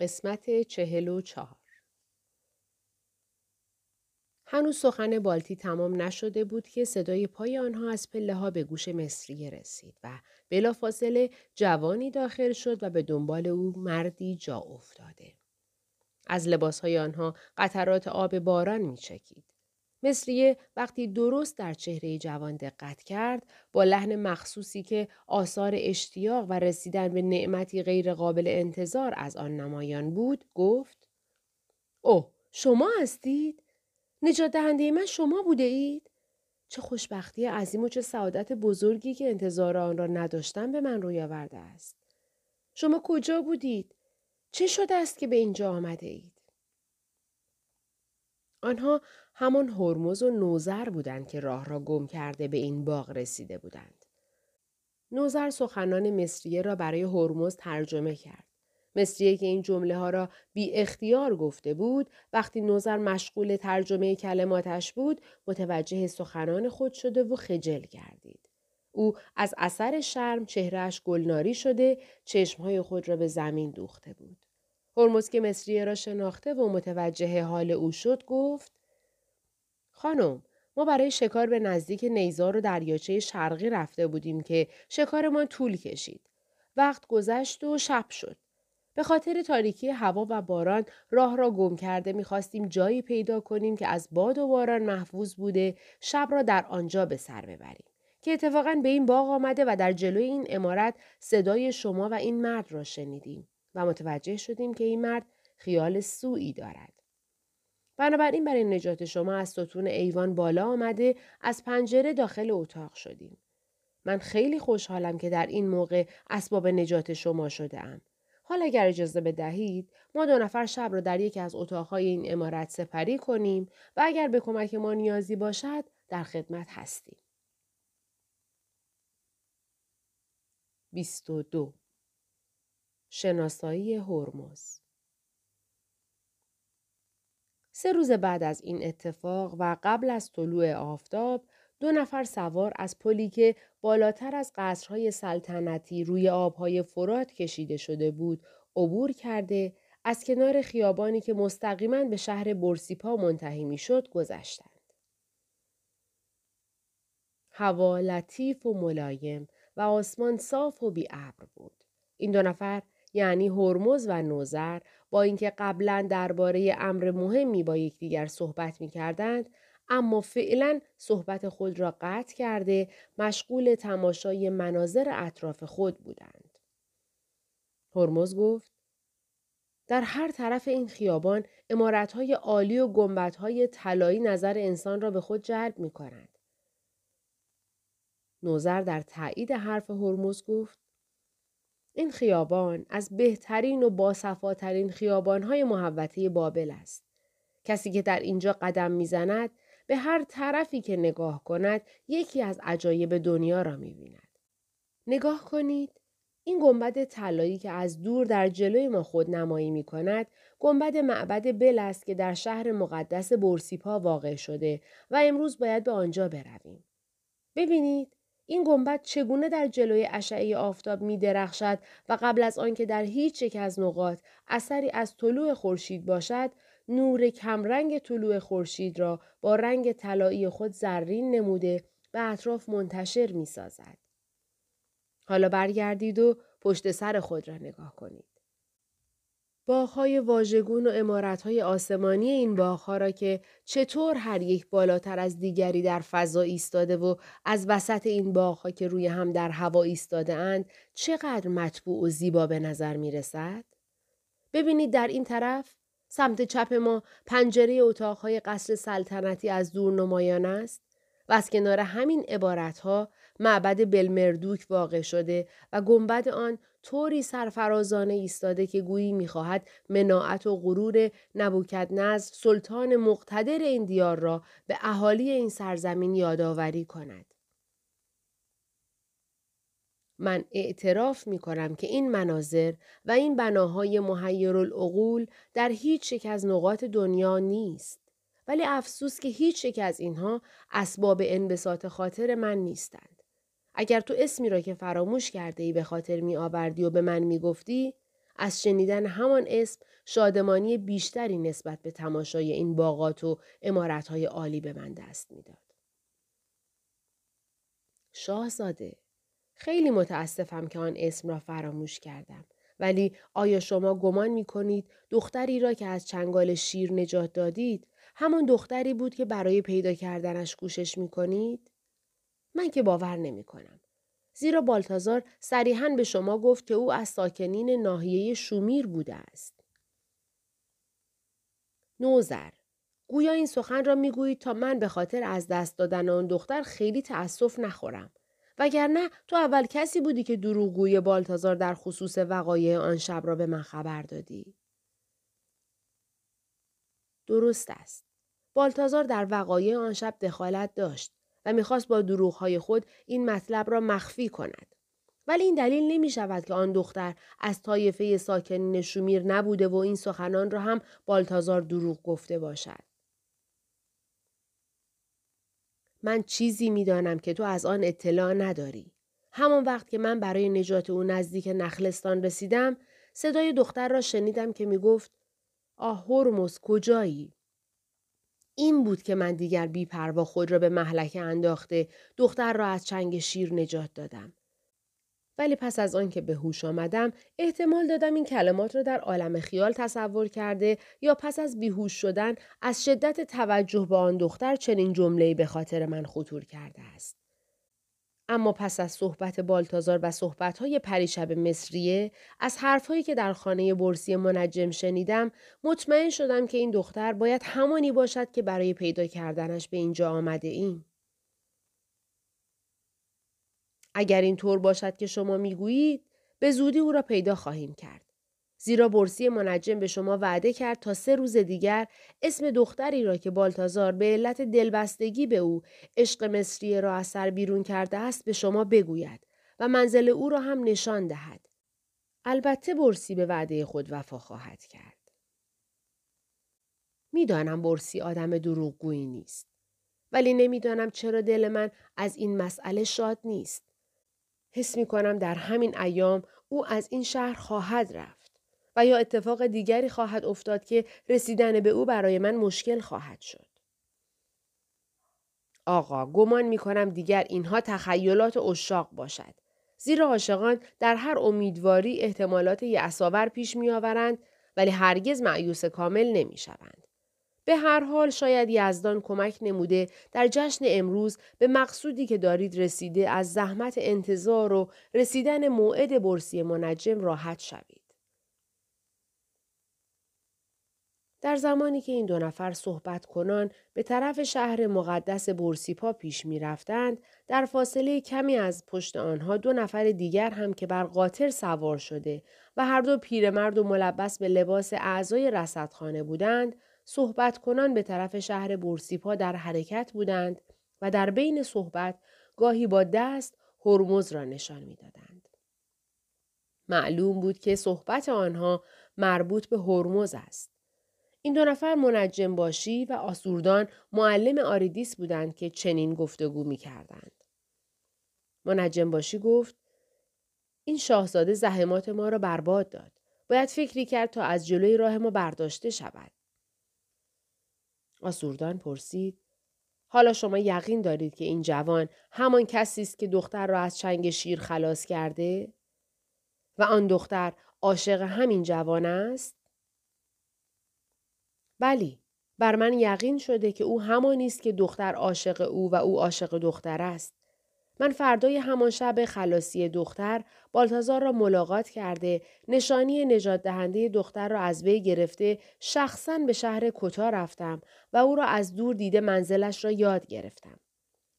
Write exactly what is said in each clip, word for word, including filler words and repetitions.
قسمت چهل و چهار. هنوز سخن بالتی تمام نشده بود که صدای پای آنها از پله ها به گوش مصریه رسید و بلافاصله جوانی داخل شد و به دنبال او مردی جا افتاده. از لباس های آنها قطرات آب باران می چکید. مصریه وقتی درست در چهره جوان دقت کرد، با لحن مخصوصی که آثار اشتیاق و رسیدن به نعمتی غیر قابل انتظار از آن نمایان بود، گفت: اوه، شما هستید؟ نجات دهنده من شما بوده اید؟ چه خوشبختی عظیم و چه سعادت بزرگی که انتظار آن را نداشتم به من روی آورده است. شما کجا بودید؟ چه شده است که به اینجا آمده اید؟ آنها همان هرمز و نوزر بودند که راه را گم کرده به این باغ رسیده بودند. نوزر سخنان مصریه را برای هرمز ترجمه کرد. مصریه که این جمله ها را بی اختیار گفته بود، وقتی نوزر مشغول ترجمه کلماتش بود، متوجه سخنان خود شده و خجل گردید. او از اثر شرم چهرهش گلناری شده، چشمهای خود را به زمین دوخته بود. هرمز که مصریه را شناخته و متوجه حال او شد، گفت: خانم، ما برای شکار به نزدیک نیزار و دریاچه شرقی رفته بودیم که شکارمان طول کشید. وقت گذشت و شب شد. به خاطر تاریکی هوا و باران راه را گم کرده می‌خواستیم جایی پیدا کنیم که از باد و باران محفوظ بوده شب را در آنجا به سر ببریم که اتفاقاً به این باغ آمده و در جلوی این عمارت صدای شما و این مرد را شنیدیم و متوجه شدیم که این مرد خیال سوئی دارد. بنابراین برای نجات شما از ستون ایوان بالا آمده از پنجره داخل اتاق شدیم. من خیلی خوشحالم که در این موقع اسباب نجات شما شده‌ام. حالا اگر اجازه بدهید، ما دو نفر شب را در یکی از اتاقهای این عمارت سپری کنیم و اگر به کمک ما نیازی باشد، در خدمت هستیم. بیست و دو. شناسایی هرمز. سه روز بعد از این اتفاق و قبل از طلوع آفتاب، دو نفر سوار از پلی که بالاتر از قصرهای سلطنتی روی آبهای فرات کشیده شده بود، عبور کرده، از کنار خیابانی که مستقیماً به شهر بورسیپا منتهی می‌شد گذشتند. هوا لطیف و ملایم و آسمان صاف و بی‌ابر بود. این دو نفر، یعنی هرمز و نوزر، با اینکه قبلاً درباره امر مهمی با یکدیگر صحبت می‌کردند، اما فعلا صحبت خود را قطع کرده مشغول تماشای مناظر اطراف خود بودند. هرمز گفت: در هر طرف این خیابان عمارت‌های عالی و گنبدهای طلایی نظر انسان را به خود جلب می‌کنند. نوزر در تایید حرف هرمز گفت: این خیابان از بهترین و باصفاترین خیابان‌های محوطه بابل است. کسی که در اینجا قدم می‌زند به هر طرفی که نگاه کند یکی از عجایب دنیا را می‌بیند. نگاه کنید، این گنبد طلایی که از دور در جلوی ما خود نمایی می‌کند، گنبد معبد بل است که در شهر مقدس بورسیپا واقع شده و امروز باید به آنجا برویم. ببینید این گنبد چگونه در جلوی اشعه آفتاب می‌درخشد و قبل از آنکه در هیچ یک از نقاط اثری از طلوع خورشید باشد، نور کمرنگ طلوع خورشید را با رنگ طلایی خود زرین نموده به اطراف منتشر می سازد. حالا برگردید و پشت سر خود را نگاه کنید. باغ‌های واژگون و عمارت‌های آسمانی این باغ‌ها را که چطور هر یک بالاتر از دیگری در فضا ایستاده و از وسط این باغ‌ها که روی هم در هوا ایستاده‌اند چقدر مطبوع و زیبا به نظر می رسد؟ ببینید در این طرف، سمت چپ ما پنجره اتاقهای قصر سلطنتی از دور نمایان است و از کنار همین عبارتها معبد بل مردوک واقع شده و گنبد آن طوری سرفرازانه ایستاده که گویی می‌خواهد مناعت و غرور نبوکدنصر سلطان مقتدر این دیار را به اهالی این سرزمین یادآوری کند. من اعتراف می کنم که این مناظر و این بناهای محیرالعقول در هیچ یک از نقاط دنیا نیست، ولی افسوس که هیچ یک از اینها اسباب انبساط خاطر من نیستند. اگر تو اسمی را که فراموش کرده ای به خاطر می آوردی و به من می گفتی، از شنیدن همان اسم شادمانی بیشتری نسبت به تماشای این باغات و عمارت‌های عالی به من دست می‌داد. شاهزاده، خیلی متاسفم که آن اسم را فراموش کردم، ولی آیا شما گمان می‌کنید دختری را که از چنگال شیر نجات دادید همان دختری بود که برای پیدا کردنش کوشش می‌کنید؟ من که باور نمی‌کنم. زیرا بالتازار صریحاً به شما گفت که او از ساکنین ناحیه شومیر بوده است. نوزر، گویا این سخن را میگویی تا من به خاطر از دست دادن آن دختر خیلی تأسف نخورم، وگرنه تو اول کسی بودی که دروغگوی بالتازار در خصوص وقایع آن شب را به من خبر دادی. درست است. بالتازار در وقایع آن شب دخالت داشت و میخواست با دروغهای خود این مطلب را مخفی کند. ولی این دلیل نمی شود که آن دختر از طایفه ساکنین شومیر نبوده و این سخنان را هم بالتازار دروغ گفته باشد. من چیزی می دانم که تو از آن اطلاع نداری. همان وقت که من برای نجات او نزدیک نخلستان رسیدم، صدای دختر را شنیدم که می گفت آه هرمز کجایی؟ این بود که من دیگر بی‌پروا خود را به مهلکه انداخته دختر را از چنگ شیر نجات دادم. ولی پس از آن که به هوش آمدم احتمال دادم این کلمات را در عالم خیال تصور کرده یا پس از بیهوش شدن از شدت توجه به آن دختر چنین جمله‌ای به خاطر من خطور کرده است. اما پس از صحبت بالتازار و صحبت‌های پریشب مصریه، از حرف‌هایی که در خانه برسی منجم شنیدم، مطمئن شدم که این دختر باید همانی باشد که برای پیدا کردنش به اینجا آمده ایم. اگر این طور باشد که شما میگویید، به زودی او را پیدا خواهیم کرد. زیرا برسی منجم به شما وعده کرد تا سه روز دیگر اسم دختری را که بالتازار به علت دلبستگی به او عشق مصریه را از سر بیرون کرده است به شما بگوید و منزل او را هم نشان دهد. البته برسی به وعده خود وفا خواهد کرد. میدانم برسی آدم دروغگویی نیست. ولی نمیدانم چرا دل من از این مسئله شاد نیست. حس می کنم در همین ایام او از این شهر خواهد رفت. و یا اتفاق دیگری خواهد افتاد که رسیدن به او برای من مشکل خواهد شد. آقا، گمان می کنم دیگر اینها تخیلات عشاق باشد. زیرا عاشقان در هر امیدواری احتمالات یأس‌آور پیش می آورند ولی هرگز مأیوس کامل نمی شوند. به هر حال شاید یزدان کمک نموده در جشن امروز به مقصودی که دارید رسیده از زحمت انتظار و رسیدن موعد برسی منجم راحت شوید. در زمانی که این دو نفر صحبت کنان به طرف شهر مقدس بورسیپا پیش می رفتند، در فاصله کمی از پشت آنها دو نفر دیگر هم که بر قاطر سوار شده و هر دو پیرمرد و ملبس به لباس اعضای رصدخانه بودند، صحبت کنان به طرف شهر بورسیپا در حرکت بودند و در بین صحبت گاهی با دست هرمز را نشان می دادند. معلوم بود که صحبت آنها مربوط به هرمز است. این دو نفر منجم باشی و آسوردان معلم آریدیس بودند که چنین گفتگو می کردند. منجم باشی گفت این شاهزاده زحمات ما را برباد داد. باید فکری کرد تا از جلوی راه ما برداشته شود. آسوردان پرسید حالا شما یقین دارید که این جوان همان کسی است که دختر را از چنگ شیر خلاص کرده؟ و آن دختر عاشق همین جوان است؟ بلی، بر من یقین شده که او همانی است که دختر عاشق او و او عاشق دختر است. من فردای همان شب خلاصی دختر بالتازار را ملاقات کرده، نشانی نجات دهنده دختر را از وی گرفته، شخصاً به شهر کوتا رفتم و او را از دور دیده منزلش را یاد گرفتم.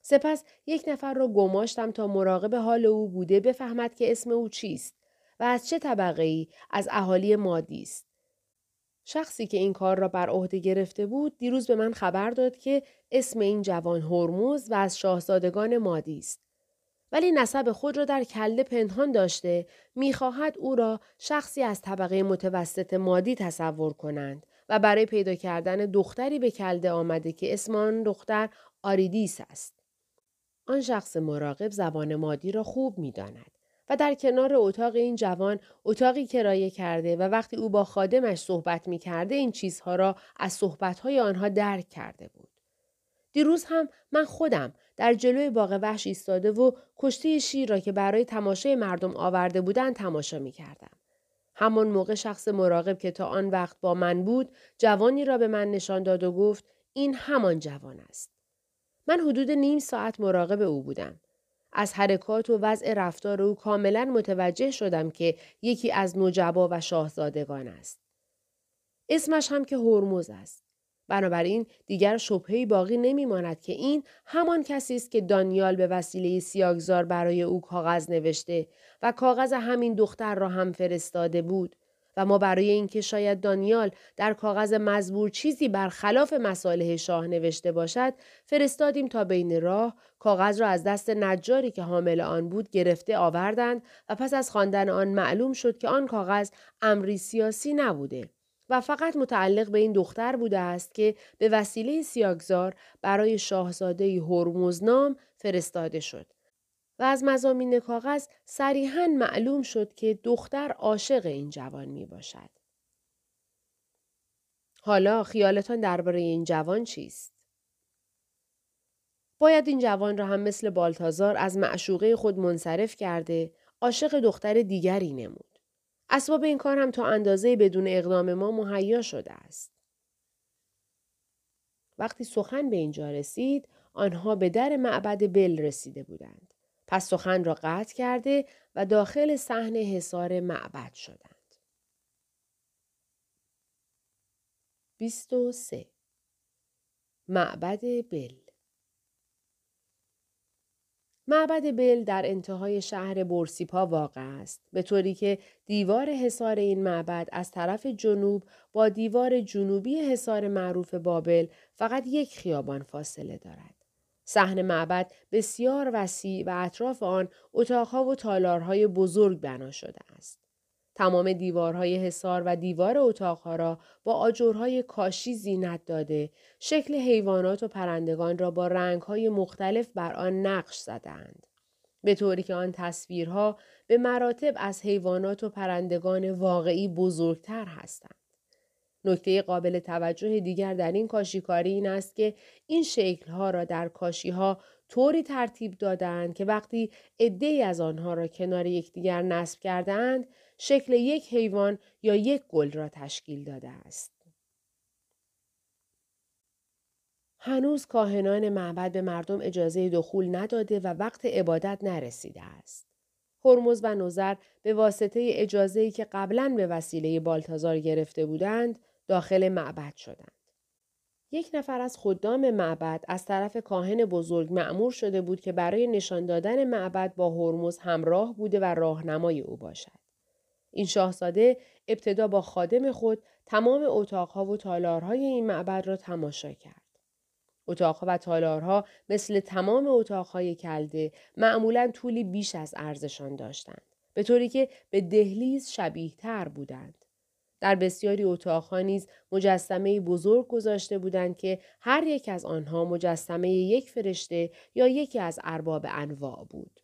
سپس یک نفر را گماشتم تا مراقب حال او بوده بفهمد که اسم او چیست و از چه طبقه‌ای از اهالی مادی است. شخصی که این کار را بر عهده گرفته بود دیروز به من خبر داد که اسم این جوان هرمز و از شاهزادگان مادی است، ولی نسب خود را در کلده پنهان داشته می‌خواهد او را شخصی از طبقه متوسط مادی تصور کنند و برای پیدا کردن دختری به کلده آمده که اسم آن دختر آریدیس است. آن شخص مراقب زبان مادی را خوب می‌داند و در کنار اتاق این جوان اتاقی کرایه کرده و وقتی او با خادمش صحبت می کرده این چیزها را از صحبتهای آنها درک کرده بود. دیروز هم من خودم در جلوی باغ وحش ایستاده و کشتی شیر را که برای تماشای مردم آورده بودند تماشا می کردم. همان موقع شخص مراقب که تا آن وقت با من بود جوانی را به من نشان داد و گفت این همان جوان است. من حدود نیم ساعت مراقب او بودم. از حرکات و وضع رفتار او کاملا متوجه شدم که یکی از نجبا و شاهزادگان است. اسمش هم که هرمز است. بنابراین دیگر شبهه‌ای باقی نمی‌ماند که این همان کسی است که دانیال به وسیله سیاگزار برای او کاغذ نوشته و کاغذ همین دختر را هم فرستاده بود و ما برای اینکه شاید دانیال در کاغذ مزبور چیزی برخلاف مصالح شاه نوشته باشد فرستادیم تا بین راه کاغذ را از دست نجاری که حامل آن بود گرفته آوردند و پس از خواندن آن معلوم شد که آن کاغذ امری سیاسی نبوده و فقط متعلق به این دختر بوده است که به وسیله سیاگزار برای شاهزاده هرمز نام فرستاده شد و از مضامین کاغذ صریحاً معلوم شد که دختر عاشق این جوان می باشد. حالا خیالتان درباره این جوان چیست؟ باید این جوان را هم مثل بالتازار از معشوقه خود منصرف کرده، عاشق دختر دیگری نمود. اسباب این کار هم تا اندازه بدون اقدام ما مهیا شده است. وقتی سخن به اینجا رسید، آنها به در معبد بل رسیده بودند. پس سخن را قطع کرده و داخل صحن حصار معبد شدند. بیست و سه معبد بل. معبد بل در انتهای شهر بورسیپا واقع است، به طوری که دیوار حصار این معبد از طرف جنوب با دیوار جنوبی حصار معروف بابل فقط یک خیابان فاصله دارد. صحن معبد بسیار وسیع و اطراف آن اتاقها و تالارهای بزرگ بنا شده است. تمام دیوارهای حصار و دیوار اتاقها را با آجرهای کاشی زینت داده، شکل حیوانات و پرندگان را با رنگهای مختلف بر آن نقش زدند، به طوری که آن تصویرها به مراتب از حیوانات و پرندگان واقعی بزرگتر هستند. نکته قابل توجه دیگر در این کاشیکاری این است که این شکلها را در کاشیها طوری ترتیب دادند که وقتی عده‌ای از آنها را کنار یکدیگر نصب کردند، شکل یک حیوان یا یک گل را تشکیل داده است. هنوز کاهنان معبد به مردم اجازه دخول نداده و وقت عبادت نرسیده است. هرمز و نوزر به واسطه اجازه‌ای که قبلاً به وسیله بالتازار گرفته بودند، داخل معبد شدند. یک نفر از خدام معبد از طرف کاهن بزرگ مأمور شده بود که برای نشان دادن معبد با هرمز همراه بوده و راهنمای او باشد. این شاهزاده ابتدا با خادم خود تمام اتاقها و تالارهای این معبد را تماشا کرد. اتاقها و تالارها مثل تمام اتاقهای کلده معمولاً طولی بیش از عرضشان داشتند، به طوری که به دهلیز شبیه تر بودند. در بسیاری اتاقها نیز مجسمه بزرگ گذاشته بودند که هر یک از آنها مجسمه یک فرشته یا یکی از ارباب انواع بود.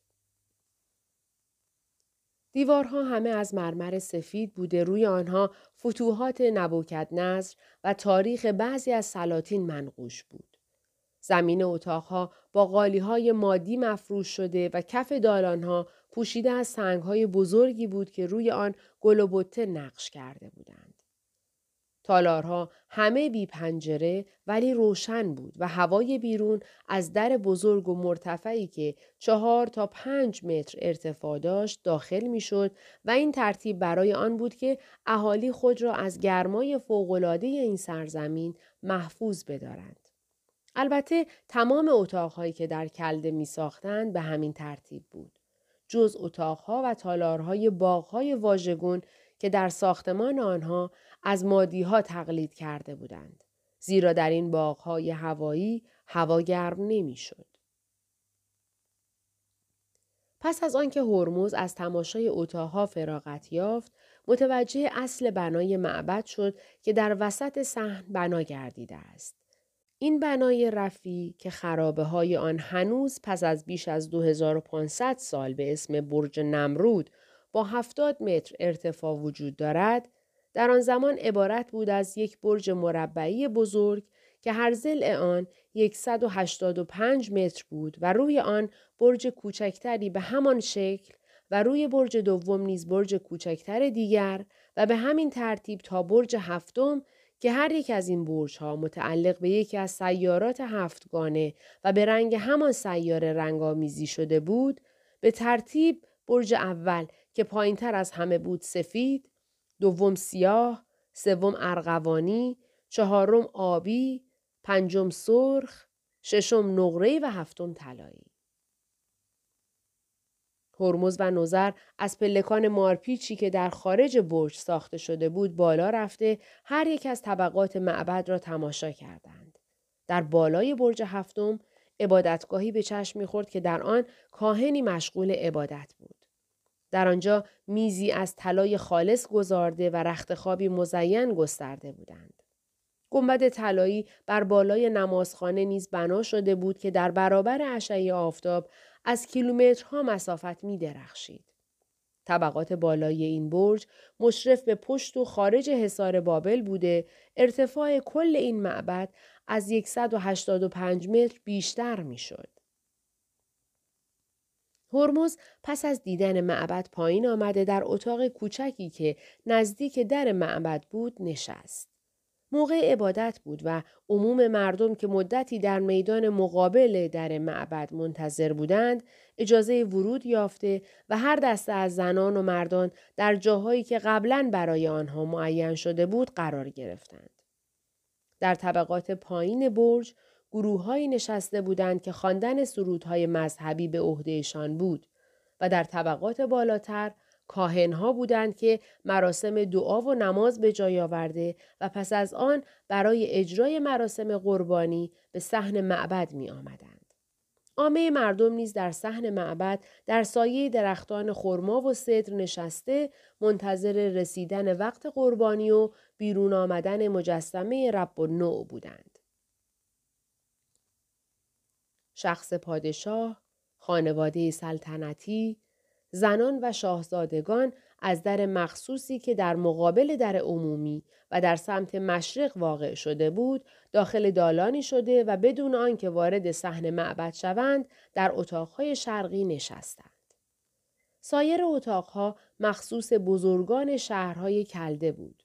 دیوارها همه از مرمر سفید بوده، روی آنها فتوحات نبوکدنصر و تاریخ بعضی از سلاطین منقوش بود. زمین اتاقها با قالیهای مادی مفروش شده و کف دالانها پوشیده از سنگهای بزرگی بود که روی آن گل و بته نقش کرده بودند. تالارها همه بی پنجره ولی روشن بود و هوای بیرون از در بزرگ و مرتفعی که چهار تا پنج متر ارتفاع داشت داخل می شد و این ترتیب برای آن بود که اهالی خود را از گرمای فوق‌العاده این سرزمین محفوظ بدارند. البته تمام اتاقهایی که در کلده می ساختند به همین ترتیب بود. جز اتاقها و تالارهای باغهای واژگون که در ساختمان آنها از مادیها تقلید کرده بودند، زیرا در این باغهای هوایی هوا گرم نمی‌شد. پس از آنکه هرمز از تماشای اتاقها فراغت یافت، متوجه اصل بنای معبد شد که در وسط صحن بنا گردیده است. این بنای رفی که خرابه های آن هنوز پس از بیش از دو هزار و پانصد سال به اسم برج نمرود با هفتاد متر ارتفاع وجود دارد، در آن زمان عبارت بود از یک برج مربعی بزرگ که هر ضلع آن صد و هشتاد و پنج متر بود و روی آن برج کوچکتری به همان شکل و روی برج دوم نیز برج کوچکتر دیگر و به همین ترتیب تا برج هفتم که هر یک از این برج‌ها متعلق به یکی از سیارات هفتگانه و به رنگ همان سیاره رنگ‌آمیزی شده بود، به ترتیب برج اول که پایین‌تر از همه بود سفید، دوم سیاه، سوم ارغوانی، چهارم آبی، پنجم سرخ، ششم نقره‌ای و هفتم طلایی. هرمز و نوزر از پلکان مارپیچی که در خارج برج ساخته شده بود بالا رفته هر یک از طبقات معبد را تماشا کردند. در بالای برج هفتم عبادتگاهی به چشم می‌خورد که در آن کاهنی مشغول عبادت بود. در آنجا میزی از طلای خالص گذارده و رختخوابی مزین گسترده بودند. گنبد طلایی بر بالای نمازخانه نیز بنا شده بود که در برابر عشعه آفتاب از کیلومترها مسافت می درخشید. طبقات بالای این برج مشرف به پشت و خارج حصار بابل بوده، ارتفاع کل این معبد از صد و هشتاد و پنج متر بیشتر می شد. هرمز پس از دیدن معبد پایین آمده در اتاق کوچکی که نزدیک در معبد بود نشست. موقع عبادت بود و عموم مردم که مدتی در میدان مقابل در معبد منتظر بودند اجازه ورود یافته و هر دسته از زنان و مردان در جاهایی که قبلاً برای آنها معین شده بود قرار گرفتند. در طبقات پایین برج گروه‌هایی نشسته بودند که خواندن سرودهای مذهبی به عهدهشان بود و در طبقات بالاتر کاهنها بودند که مراسم دعا و نماز به جای آورده و پس از آن برای اجرای مراسم قربانی به صحن معبد می آمدند. عامه مردم نیز در صحن معبد در سایه درختان خرما و سدر نشسته منتظر رسیدن وقت قربانی و بیرون آمدن مجسمه رب النوع بودند. شخص پادشاه، خانواده سلطنتی، زنان و شاهزادگان از در مخصوصی که در مقابل در عمومی و در سمت مشرق واقع شده بود داخل دالانی شده و بدون آنکه وارد صحن معبد شوند در اتاقهای شرقی نشستند. سایر اتاقها مخصوص بزرگان شهرهای کلده بود.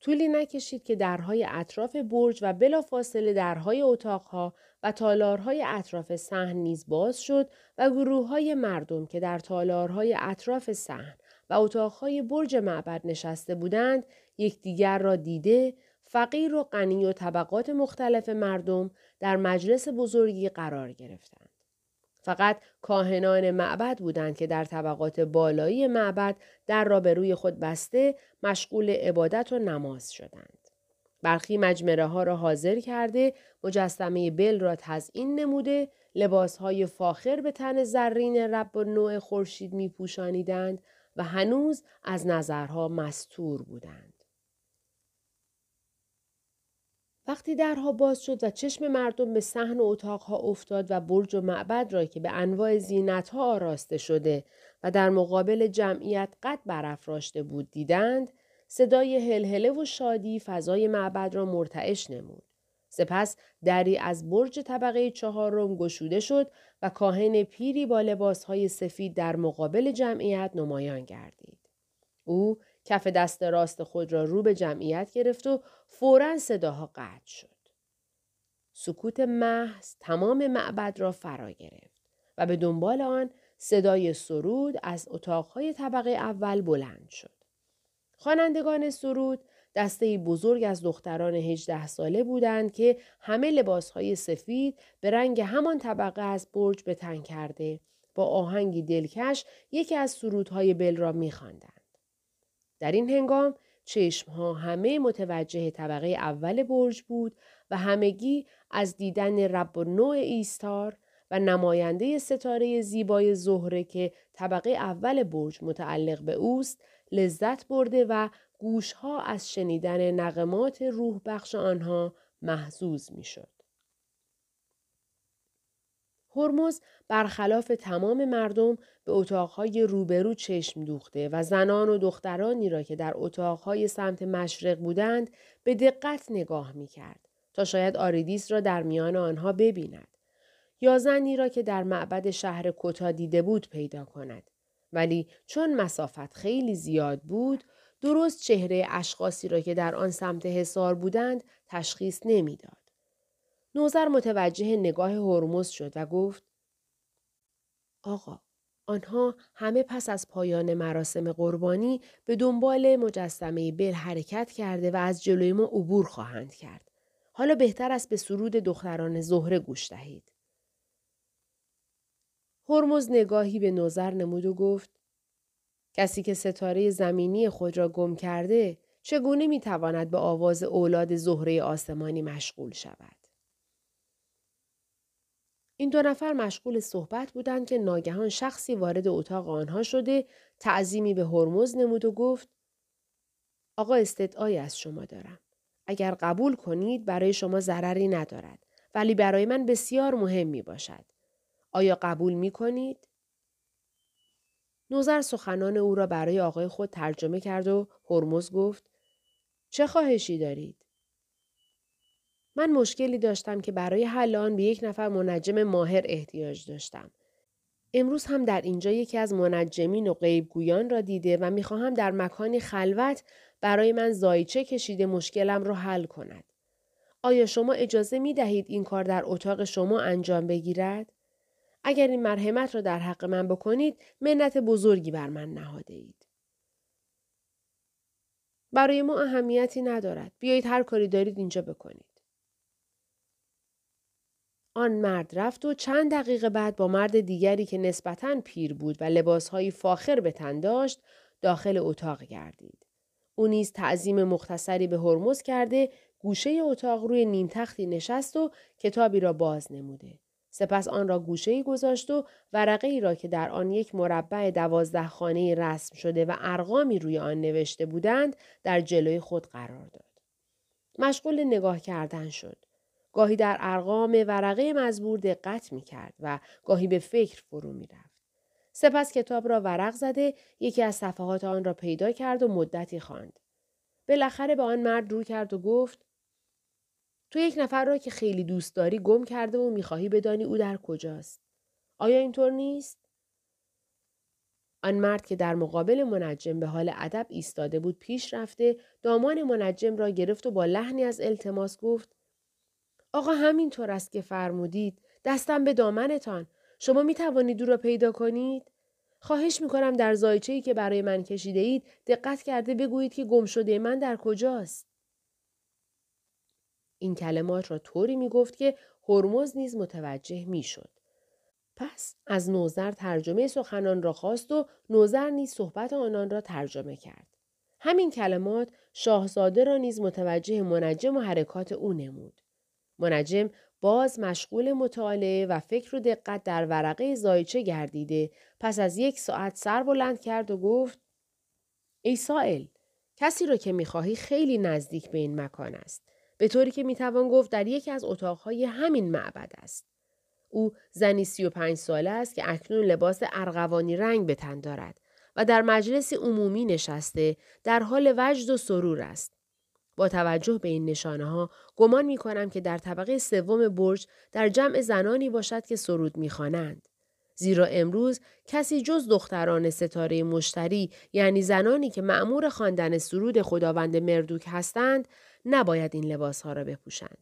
طولی نکشید که درهای اطراف برج و بلافاصله درهای اتاقها و تالارهای اطراف صحن نیز باز شد و گروههای مردم که در تالارهای اطراف صحن و اتاقهای برج معبد نشسته بودند یکدیگر را دیده، فقیر و غنی و طبقات مختلف مردم در مجلس بزرگی قرار گرفتند. فقط کاهنان معبد بودند که در طبقات بالایی معبد در را به روی خود بسته مشغول عبادت و نماز شدند. برخی مجمره ها را حاضر کرده، مجسمه بل را تزیین نموده، لباس های فاخر به تن زرین رب النوع خورشید می پوشانیدند و هنوز از نظرها مستور بودند. وقتی درها باز شد و چشم مردم به صحن و اتاقها افتاد و برج و معبد را که به انواع زینتها آراسته شده و در مقابل جمعیت قد برافراشته بود دیدند، صدای هلهله و شادی فضای معبد را مرتعش نمود. سپس دری از برج طبقه چهارم گشوده شد و کاهن پیری با لباسهای سفید در مقابل جمعیت نمایان گردید. او کف دست راست خود را رو به جمعیت گرفت و فوراً صداها قطع شد. سکوت محض تمام معبد را فرا گرفت و به دنبال آن صدای سرود از اتاقهای طبقه اول بلند شد. خوانندگان سرود دسته بزرگ از دختران هجده ساله بودند که همه لباسهای سفید به رنگ همان طبقه از برج به تن کرده با آهنگی دلکش یکی از سرودهای بل را می‌خواندند. در این هنگام چشمها همه متوجه طبقه اول برج بود و همگی از دیدن رب النوع ایشتار و نماینده ستاره زیبای زهره که طبقه اول برج متعلق به اوست لذت برده و گوشها از شنیدن نغمات روح بخش آنها محظوظ می شد. هرمز برخلاف تمام مردم به اتاقهای روبرو چشم دوخته و زنان و دخترانی را که در اتاقهای سمت مشرق بودند به دقت نگاه می کرد تا شاید آریدیس را در میان آنها ببیند یا زنی را که در معبد شهر کوتا دیده بود پیدا کند. ولی چون مسافت خیلی زیاد بود، درست چهره اشخاصی را که در آن سمت حصار بودند تشخیص نمیداد. نوزر متوجه نگاه هرمز شد و گفت آقا، آنها همه پس از پایان مراسم قربانی به دنبال مجسمه بل حرکت کرده و از جلوی ما عبور خواهند کرد. حالا بهتر است به سرود دختران زهره گوش دهید. هرمز نگاهی به نوزر نمود و گفت کسی که ستاره زمینی خود را گم کرده چگونه میتواند به آواز اولاد زهره آسمانی مشغول شود؟ این دو نفر مشغول صحبت بودند که ناگهان شخصی وارد اتاق آنها شده تعظیمی به هرمز نمود و گفت آقا، استدعایی از شما دارم. اگر قبول کنید برای شما ضرری ندارد، ولی برای من بسیار مهم می باشد. آیا قبول می کنید؟ نوزر سخنان او را برای آقای خود ترجمه کرد و هرمز گفت چه خواهشی دارید؟ من مشکلی داشتم که برای حل آن به یک نفر منجم ماهر احتیاج داشتم. امروز هم در اینجا یکی از منجمین و غیبگویان را دیده و میخواهم در مکانی خلوت برای من زایچه کشیده مشکلم را حل کند. آیا شما اجازه می دهید این کار در اتاق شما انجام بگیرد؟ اگر این مرحمت را در حق من بکنید، منت بزرگی بر من نهاده اید. برای ما اهمیتی ندارد. بیایید هر کاری دارید اینجا بکنید. آن مرد رفت و چند دقیقه بعد با مرد دیگری که نسبتاً پیر بود و لباسهای فاخر به تن داشت داخل اتاق گردید. او نیز تعظیم مختصری به هرمز کرده گوشه اتاق روی نیم تختی نشست و کتابی را باز نموده. سپس آن را گوشه‌ای گذاشت و ورقه‌ای را که در آن یک مربع دوازده خانه رسم شده و ارقامی روی آن نوشته بودند در جلوی خود قرار داد. مشغول نگاه کردن شد. گاهی در ارقام ورقه مزبور دقت می کرد و گاهی به فکر فرو می رفت. سپس کتاب را ورق زده یکی از صفحات آن را پیدا کرد و مدتی خواند. بالاخره به آن مرد رو کرد و گفت تو یک نفر را که خیلی دوست داری گم کرده و می خواهی بدانی او در کجاست. آیا اینطور نیست؟ آن مرد که در مقابل منجم به حال ادب ایستاده بود پیش رفته دامان منجم را گرفت و با لحنی از التماس گفت آقا، همینطور است که فرمودید. دستم به دامنتان. شما می توانید او را پیدا کنید؟ خواهش می کنم در زایچه‌ای که برای من کشیده اید دقت کرده بگویید که گم شده من در کجاست. این کلمات را طوری می گفت که هرمز نیز متوجه می شد. پس از نوزر ترجمه سخنان را خواست و نوزر نیز صحبت آنان را ترجمه کرد. همین کلمات شاهزاده را نیز متوجه منجم و حرکات او نمود. منجم باز مشغول مطالعه و فکر و دقت در ورقه زایچه گردیده، پس از یک ساعت سر بلند کرد و گفت ای سائل، کسی را که میخواهی خیلی نزدیک به این مکان است، به طوری که میتوان گفت در یکی از اتاقهای همین معبد است. او زنی سی و پنج ساله است که اکنون لباس ارغوانی رنگ به تن دارد و در مجلسی عمومی نشسته در حال وجد و سرور است. با توجه به این نشانه ها گمان می کنم که در طبقه سوم برج در جمع زنانی باشد که سرود می خوانند. زیرا امروز کسی جز دختران ستاره مشتری، یعنی زنانی که مأمور خواندن سرود خداوند مردوک هستند، نباید این لباس ها را بپوشند.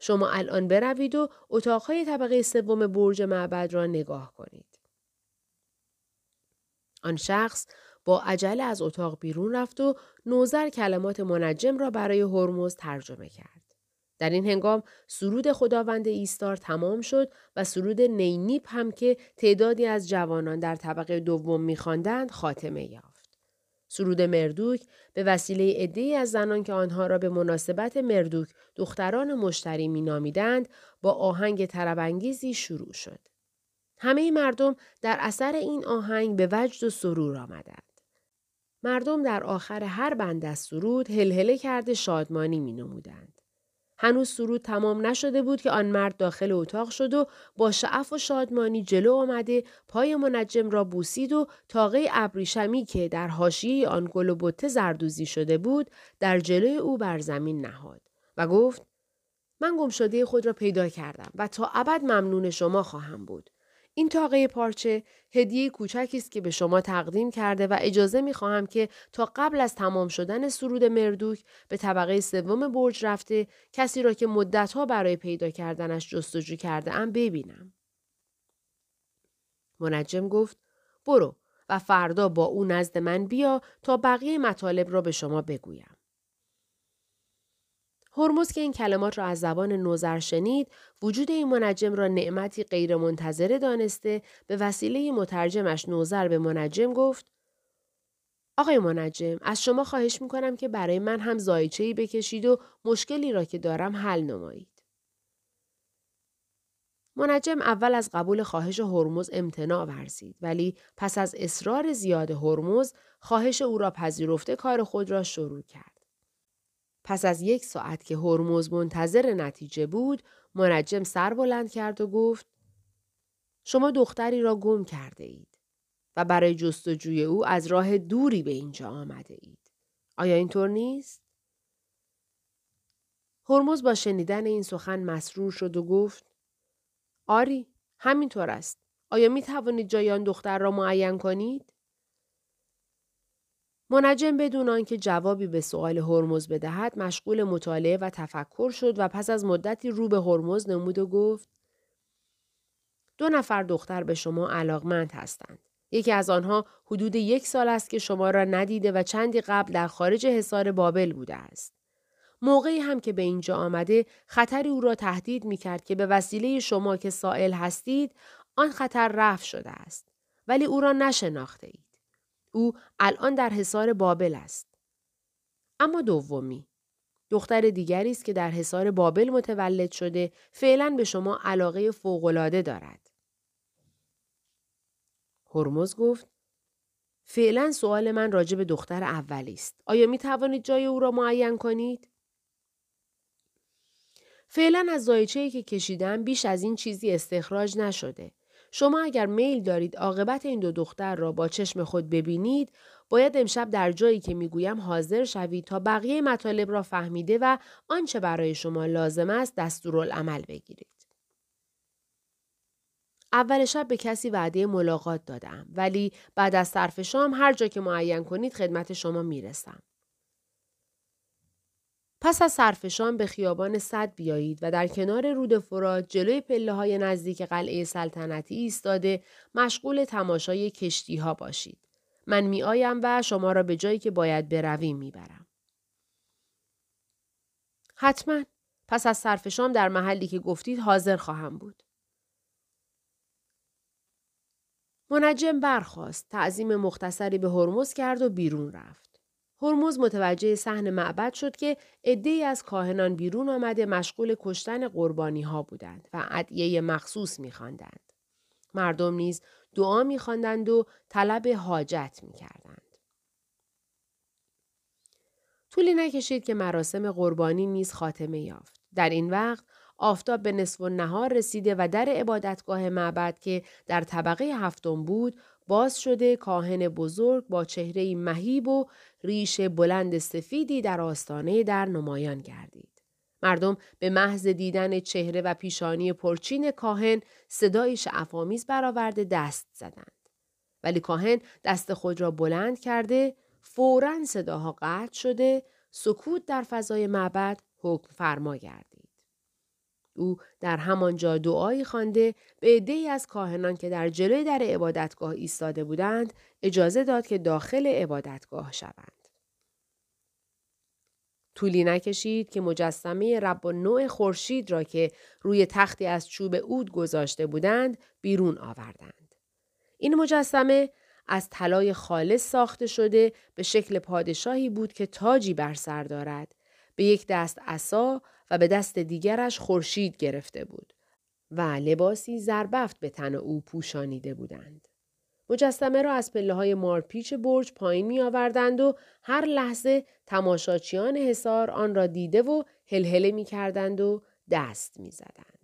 شما الان بروید و اتاقهای طبقه سوم برج معبد را نگاه کنید. آن شخص با عجله از اتاق بیرون رفت و نوزر کلمات منجم را برای هرمز ترجمه کرد. در این هنگام سرود خداوند ایشتار تمام شد و سرود نینیپ هم که تعدادی از جوانان در طبقه دوم می‌خواندند خاتمه یافت. سرود مردوک به وسیله عده‌ای از زنان که آنها را به مناسبت مردوک دختران مشتری می‌نامیدند با آهنگ طرب‌انگیزی شروع شد. همه مردم در اثر این آهنگ به وجد و سرور آمدند. مردم در آخر هر بند از سرود هلهله کرده شادمانی می نمودند. هنوز سرود تمام نشده بود که آن مرد داخل اتاق شد و با شعف و شادمانی جلو آمده پای منجم را بوسید و تاقه ابریشمی که در حاشیه آن گل و بته زردوزی شده بود در جلوی او بر زمین نهاد و گفت: من گمشده خود را پیدا کردم و تا ابد ممنون شما خواهم بود. این تاقه پارچه هدیه کوچکی است که به شما تقدیم کرده و اجازه می‌خواهم که تا قبل از تمام شدن سرود مردوک به طبقه سوم برج رفته کسی را که مدت‌ها برای پیدا کردنش جستجو کرده‌ام ببینم. منجم گفت: برو و فردا با او نزد من بیا تا بقیه مطالب را به شما بگویم. هرمز که این کلمات را از زبان نوزر شنید، وجود این منجم را نعمتی غیر منتظره دانسته به وسیله مترجمش نوزر به منجم گفت: آقای منجم، از شما خواهش میکنم که برای من هم زایچه‌ای بکشید و مشکلی را که دارم حل نمایید. منجم اول از قبول خواهش هرمز امتناع ورزید، ولی پس از اصرار زیاد هرمز خواهش او را پذیرفته کار خود را شروع کرد. پس از یک ساعت که هرمز منتظر نتیجه بود، منجم سر بلند کرد و گفت: شما دختری را گم کرده اید و برای جستجوی او از راه دوری به اینجا آمده اید. آیا اینطور نیست؟ هرمز با شنیدن این سخن مسرور شد و گفت: آری، همینطور است. آیا می توانید جای آن دختر را معین کنید؟ منجم بدون آنکه جوابی به سؤال هرمز بدهد مشغول مطالعه و تفکر شد و پس از مدتی رو به هرمز نمود و گفت: دو نفر دختر به شما علاقمند هستند. یکی از آنها حدود یک سال است که شما را ندیده و چندی قبل در خارج حصار بابل بوده است. موقعی هم که به اینجا آمده خطری او را تهدید می‌کرد که به وسیله شما که سائل هستید آن خطر رفع شده است، ولی او را نشناختید. او الان در حصار بابل است. اما دومی، دختر دیگری است که در حصار بابل متولد شده، فعلا به شما علاقه فوق‌العاده دارد. هرمز گفت: فعلا سؤال من راجع به دختر اولی است. آیا می توانید جای او را معین کنید؟ فعلا از زایچه‌ای که کشیدم بیش از این چیزی استخراج نشده. شما اگر میل دارید عاقبت این دو دختر را با چشم خود ببینید، باید امشب در جایی که میگویم حاضر شوید تا بقیه مطالب را فهمیده و آنچه برای شما لازم است دستورالعمل بگیرید. اول شب به کسی وعده ملاقات دادم، ولی بعد از صرف شام هر جا که معین کنید خدمت شما میرسم. پس از صرف شام به خیابان صد بیایید و در کنار رود فرات جلوی پله‌های نزدیک قلعه سلطنتی ایستاده مشغول تماشای کشتی‌ها باشید. من می‌آیم و شما را به جایی که باید برویم میبرم. حتما پس از صرف شام در محلی که گفتید حاضر خواهم بود. منجم برخاست، تعظیم مختصری به هرمز کرد و بیرون رفت. هرمز متوجه صحن معبد شد که عده‌ای از کاهنان بیرون آمده مشغول کشتن قربانی‌ها بودند و ادعیه مخصوص می‌خواندند. مردم نیز دعا می‌خواندند و طلب حاجت می‌کردند. طولی نکشید که مراسم قربانی نیز خاتمه یافت. در این وقت آفتاب به نصف نهار رسیده و در عبادتگاه معبد که در طبقه هفتم بود، باز شده کاهن بزرگ با چهره‌ای مهیب و ریش بلند سفیدی در آستانه در نمایان گردید. مردم به محض دیدن چهره و پیشانی پرچین کاهن صدایی شعف‌آمیز برآورده دست زدند. ولی کاهن دست خود را بلند کرده، فوراً صداها قطع شده، سکوت در فضای معبد حکم فرما گردید. او در همانجا دعایی خوانده به عده‌ای از کاهنان که در جلوی در عبادتگاه ایستاده بودند اجازه داد که داخل عبادتگاه شوند. طولی نکشید که مجسمه رب النوع خورشید را که روی تختی از چوب عود گذاشته بودند بیرون آوردند. این مجسمه از طلای خالص ساخته شده به شکل پادشاهی بود که تاجی بر سر دارد، به یک دست عصا و به دست دیگرش خورشید گرفته بود و لباسی زربفت به تن او پوشانیده بودند. مجسمه را از پله‌های مارپیچ برج پایین می آوردند و هر لحظه تماشاچیان حصار آن را دیده و هلهله می کردند و دست می زدند.